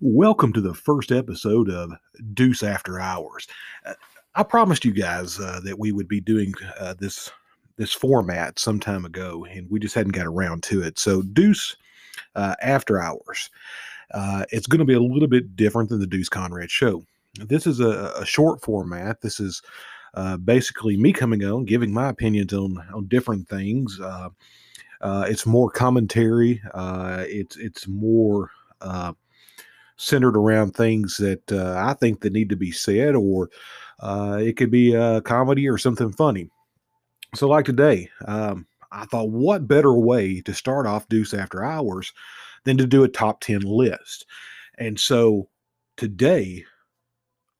Welcome to the first episode of Deuce After Hours. I promised you guys that we would be doing this format some time ago, and we just hadn't got around to it. So Deuce After Hours, it's going to be a little bit different than the Deuce Conrad Show. This is a short format. This is basically me coming on, giving my opinions on different things. It's more commentary. It's more centered around things that I think that need to be said, or it could be a comedy or something funny. So like today, I thought, what better way to start off Deuce After Hours than to do a top 10 list? And so today,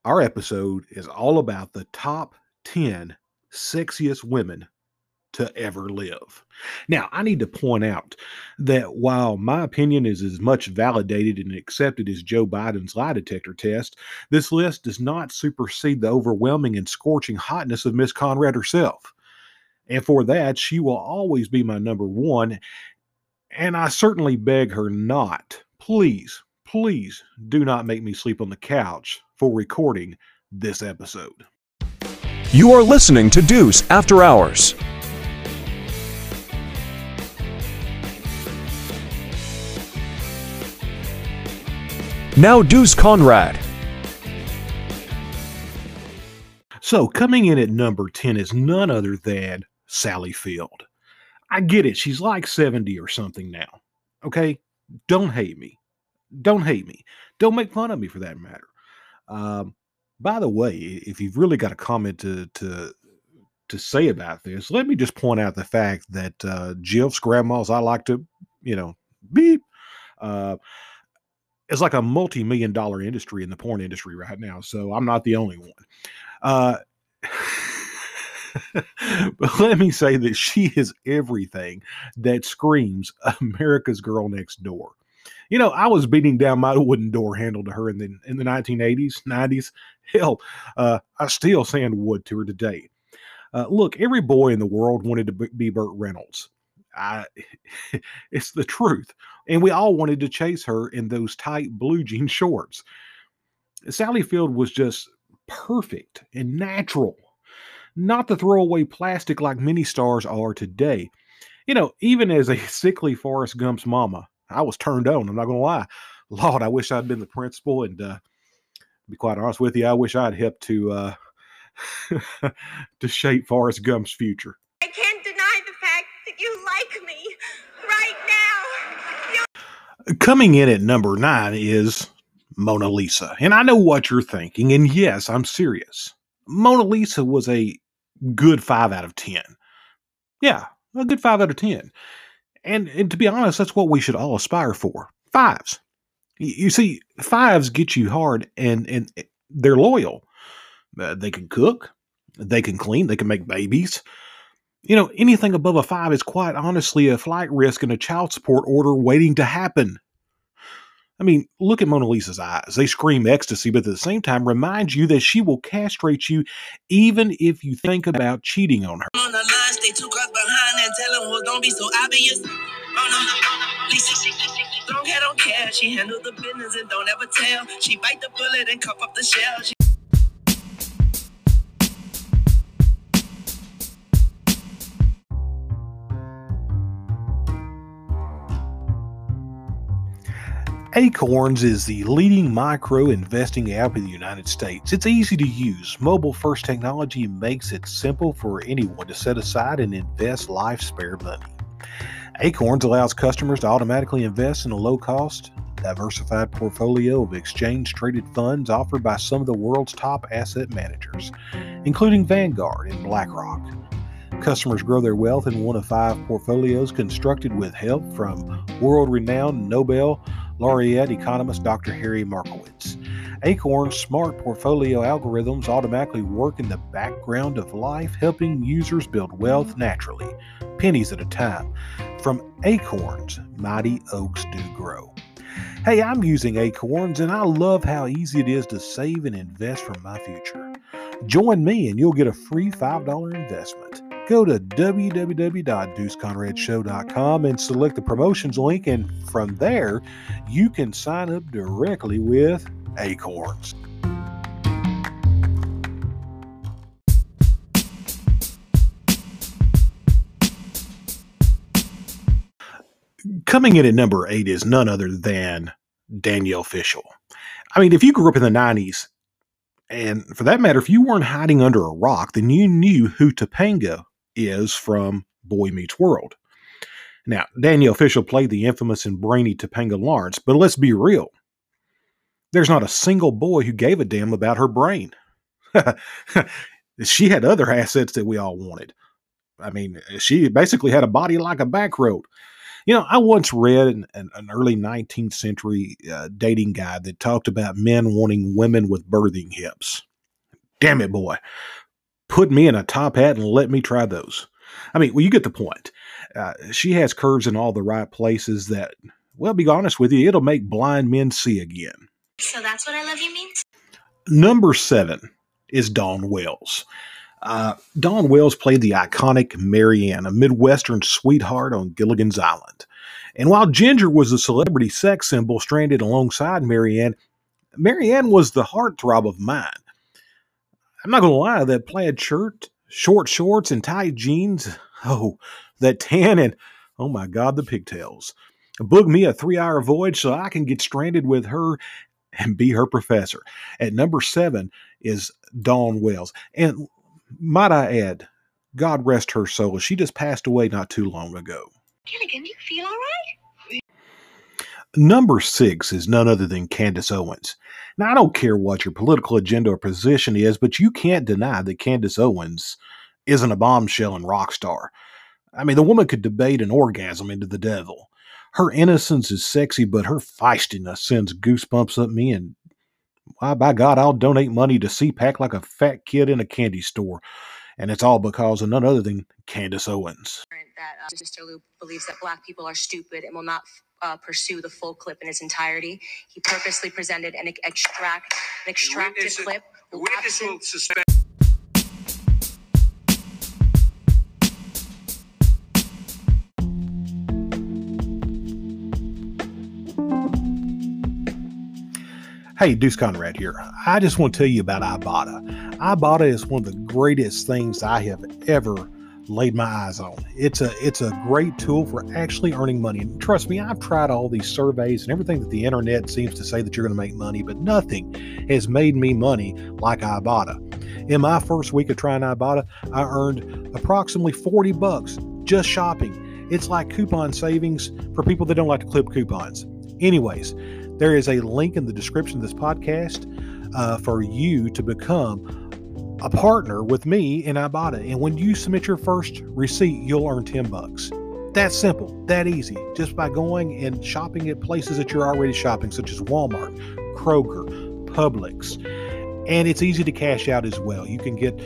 our episode is all about the top 10 sexiest women to ever live. Now, I need to point out that while my opinion is as much validated and accepted as Joe Biden's lie detector test, this list does not supersede the overwhelming and scorching hotness of Miss Conrad herself. And for that, she will always be my number one, and I certainly beg her not. Please, please do not make me sleep on the couch for recording this episode. You are listening to Deuce After Hours. Now, Deuce Conrad. So, coming in at number 10 is none other than Sally Field. I get it. She's like 70 or something now. Okay? Don't hate me. Don't hate me. Don't make fun of me for that matter. By the way, if you've really got a comment to say about this, let me just point out the fact that GIFs, grandmas, I like to, beep. It's like a multi-million-dollar industry in the porn industry right now, so I'm not the only one. But let me say that she is everything that screams America's Girl Next Door. You know, I was beating down my wooden door handle to her in the 1980s, 90s. Hell, I still sand wood to her today. Look, every boy in the world wanted to be Burt Reynolds. It's the truth. And we all wanted to chase her in those tight blue jean shorts. Sally Field was just perfect and natural. Not the throwaway plastic like many stars are today. You know, even as a sickly Forrest Gump's mama, I was turned on. I'm not going to lie. Lord, I wish I'd been the principal. And to be quite honest with you, I wish I'd helped to to shape Forrest Gump's future. I can't deny the fact that you like me right now. Coming in at number 9 is Mona Lisa. And I know what you're thinking. And yes, I'm serious. Mona Lisa was a good 5 out of 10. Yeah, a good 5 out of 10. And to be honest, that's what we should all aspire for. 5s. You see, 5s get you hard, and they're loyal. They can cook. They can clean. They can make babies. You know, anything above a 5 is quite honestly a flight risk and a child support order waiting to happen. I mean, look at Mona Lisa's eyes. They scream ecstasy, but at the same time remind you that she will castrate you even if you think about cheating on her. On the line, stay 2 girls behind and tell them, well, don't be so obvious. Oh, no, Lisa, don't care. She handled the business and don't ever tell. She bite the bullet and cup up the shell. Acorns is the leading micro-investing app in the United States. It's easy to use. Mobile-first technology makes it simple for anyone to set aside and invest life's spare money. Acorns allows customers to automatically invest in a low-cost, diversified portfolio of exchange-traded funds offered by some of the world's top asset managers, including Vanguard and BlackRock. Customers grow their wealth in 1 of 5 portfolios constructed with help from world-renowned Nobel laureate economist Dr. Harry Markowitz. Acorn's smart portfolio algorithms automatically work in the background of life, helping users build wealth naturally, pennies at a time. From acorns, mighty oaks do grow. Hey, I'm using Acorns, and I love how easy it is to save and invest for my future. Join me, and you'll get a free $5 investment. go to www.deuceconradshow.com and select the promotions link, and from there, you can sign up directly with Acorns. Coming in at number 8 is none other than Danielle Fishel. I mean, if you grew up in the 90s, and for that matter, if you weren't hiding under a rock, then you knew who Topanga is from Boy Meets World. Now, Danielle Fishel played the infamous and brainy Topanga Lawrence, but let's be real. There's not a single boy who gave a damn about her brain. She had other assets that we all wanted. I mean, she basically had a body like a back road. You know, I once read an early 19th century dating guide that talked about men wanting women with birthing hips. Damn it, boy. Put me in a top hat and let me try those. I mean, well, you get the point. She has curves in all the right places that, well, be honest with you, it'll make blind men see again. So that's what I love you means? Number 7 is Dawn Wells. Dawn Wells played the iconic Marianne, a Midwestern sweetheart on Gilligan's Island. And while Ginger was the celebrity sex symbol stranded alongside Marianne, Marianne was the heartthrob of mine. I'm not going to lie, that plaid shirt, short shorts, and tight jeans, oh, that tan, and oh my God, the pigtails. Book me a 3-hour voyage so I can get stranded with her and be her professor. At number 7 is Dawn Wells. And might I add, God rest her soul. She just passed away not too long ago. Gilligan, you feel all right? Number 6 is none other than Candace Owens. Now, I don't care what your political agenda or position is, but you can't deny that Candace Owens isn't a bombshell and rock star. I mean, the woman could debate an orgasm into the devil. Her innocence is sexy, but her feistiness sends goosebumps up me, and why, by God, I'll donate money to CPAC like a fat kid in a candy store. And it's all because of none other than Candace Owens. That Mr. Lou believes that black people are stupid and will not pursue the full clip in its entirety. He purposely presented an extracted clip. The witness will suspend. Hey, Deuce Conrad here. I just want to tell you about Ibotta. Ibotta is one of the greatest things I have ever laid my eyes on. It's a great tool for actually earning money. And trust me, I've tried all these surveys and everything that the internet seems to say that you're going to make money, but nothing has made me money like Ibotta. In my first week of trying Ibotta, I earned approximately $40 just shopping. It's like coupon savings for people that don't like to clip coupons. Anyways, there is a link in the description of this podcast for you to become a partner with me in Ibotta. And when you submit your first receipt, you'll earn $10. That's simple, that easy, just by going and shopping at places that you're already shopping, such as Walmart, Kroger, Publix. And it's easy to cash out as well. You can get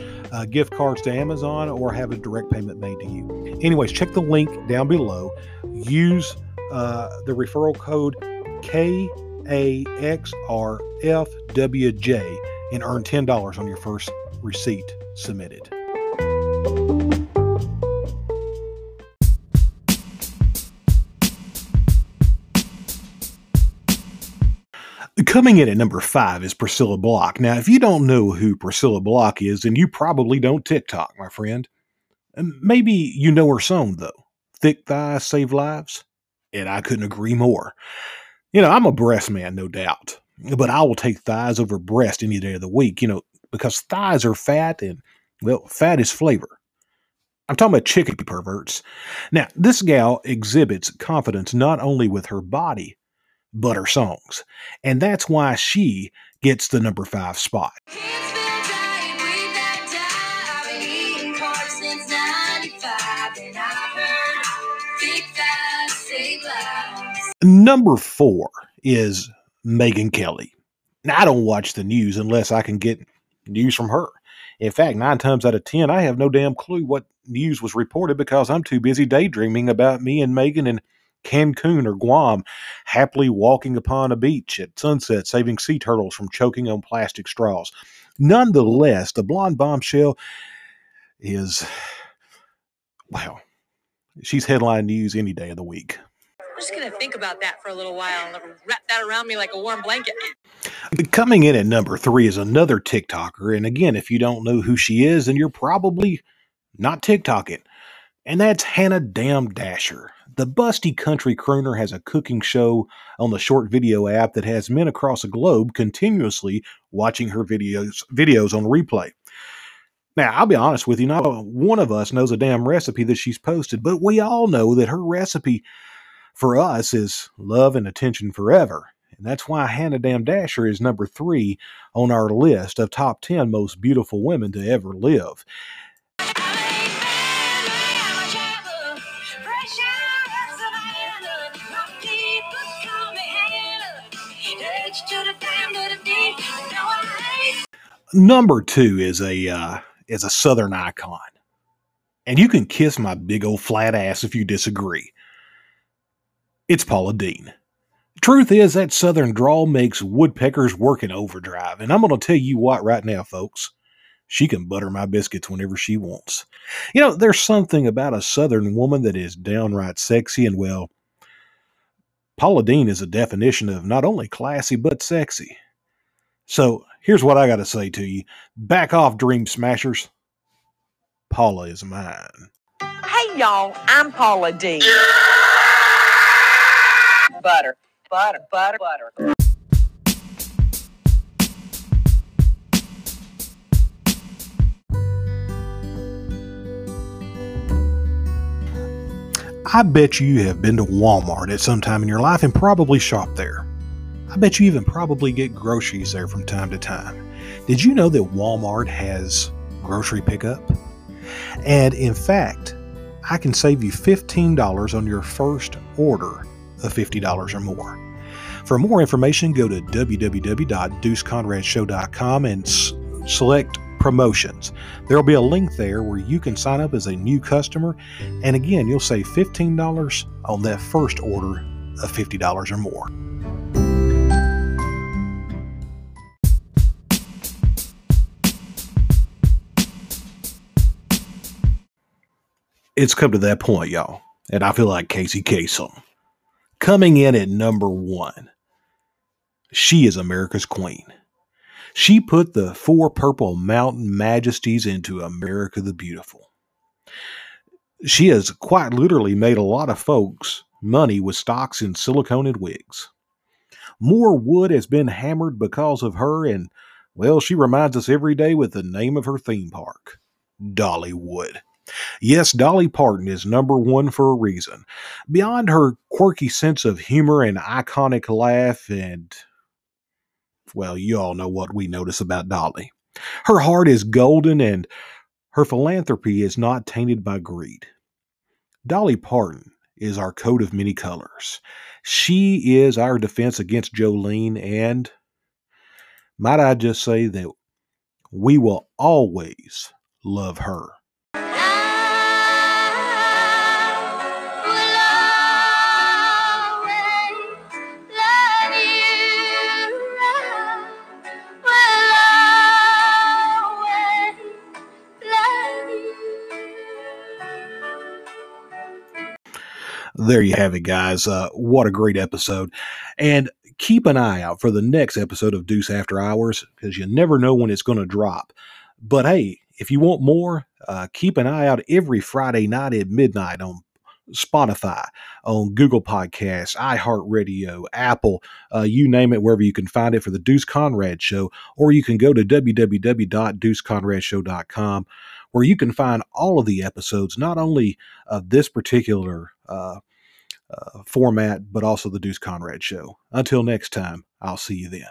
gift cards to Amazon or have a direct payment made to you. Anyways, check the link down below. Use the referral code KAXRFWJ and earn $10 on your first receipt submitted. Coming in at number 5 is Priscilla Block. Now, if you don't know who Priscilla Block is, then you probably don't TikTok, my friend. Maybe you know her song, though. Thick thighs save lives, and I couldn't agree more. You know, I'm a breast man, no doubt, but I will take thighs over breast any day of the week, you know, because thighs are fat and, well, fat is flavor. I'm talking about chicken perverts. Now, this gal exhibits confidence not only with her body, but her songs. And that's why she gets the number 5 spot. Number 4 is Megyn Kelly. Now, I don't watch the news unless I can get news from her. In fact, 9 times out of 10, I have no damn clue what news was reported because I'm too busy daydreaming about me and Megyn in Cancun or Guam, happily walking upon a beach at sunset, saving sea turtles from choking on plastic straws. Nonetheless, the blonde bombshell is Wow. She's headline news any day of the week. I'm just going to think about that for a little while and wrap that around me like a warm blanket. Coming in at number 3 is another TikToker. And again, if you don't know who she is, then you're probably not TikToking. And that's Hannah Damn Dasher. The busty country crooner has a cooking show on the short video app that has men across the globe continuously watching her videos on replay. Now, I'll be honest with you, not one of us knows a damn recipe that she's posted, but we all know that her recipe for us is love and attention forever. And that's why Hannah Damn Dasher is number 3 on our list of top 10 most beautiful women to ever live. Number 2 is a Southern icon. And you can kiss my big old flat ass if you disagree. It's Paula Deen. Truth is, that Southern drawl makes woodpeckers work in overdrive. And I'm going to tell you what right now, folks. She can butter my biscuits whenever she wants. You know, there's something about a Southern woman that is downright sexy. And, well, Paula Deen is a definition of not only classy, but sexy. So here's what I got to say to you. Back off, Dream Smashers. Paula is mine. Hey, y'all. I'm Paula Deen. Butter, butter, butter, butter. I bet you have been to Walmart at some time in your life and probably shopped there. I bet you even probably get groceries there from time to time. Did you know that Walmart has grocery pickup? And in fact, I can save you $15 on your first order of $50 or more. For more information, go to www.deuceconradshow.com and select promotions. There'll be a link there where you can sign up as a new customer, and again, you'll save $15 on that first order of $50 or more. It's come to that point, y'all, and I feel like Casey Kasem. Coming in at number 1, she is America's queen. She put the 4 purple mountain majesties into America the Beautiful. She has quite literally made a lot of folks money with stocks in siliconated wigs. More wood has been hammered because of her, and, well, she reminds us every day with the name of her theme park, Dollywood. Yes, Dolly Parton is number 1 for a reason. Beyond her quirky sense of humor and iconic laugh and, well, you all know what we notice about Dolly. Her heart is golden and her philanthropy is not tainted by greed. Dolly Parton is our coat of many colors. She is our defense against Jolene and, might I just say that we will always love her. There you have it, guys. What a great episode. And keep an eye out for the next episode of Deuce After Hours, because you never know when it's going to drop. But hey, if you want more, keep an eye out every Friday night at midnight on Spotify, on Google Podcasts, iHeartRadio, Apple, you name it, wherever you can find it for the Deuce Conrad Show. Or you can go to www.deuceconradshow.com, where you can find all of the episodes, not only of this particular format, but also the Deuce Conrad Show. Until next time, I'll see you then.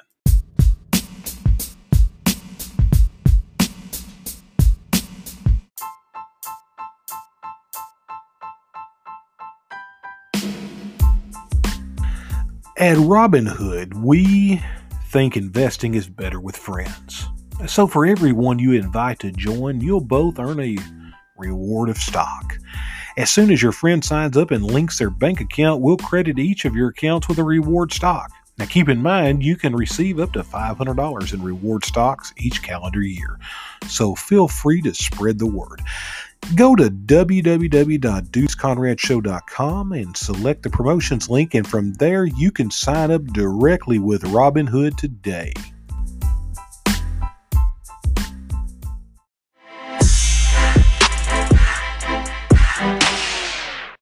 At Robinhood, we think investing is better with friends. So for everyone you invite to join, you'll both earn a reward of stock. As soon as your friend signs up and links their bank account, we'll credit each of your accounts with a reward stock. Now keep in mind, you can receive up to $500 in reward stocks each calendar year, so feel free to spread the word. Go to www.deuceconradshow.com and select the promotions link, and from there you can sign up directly with Robinhood today.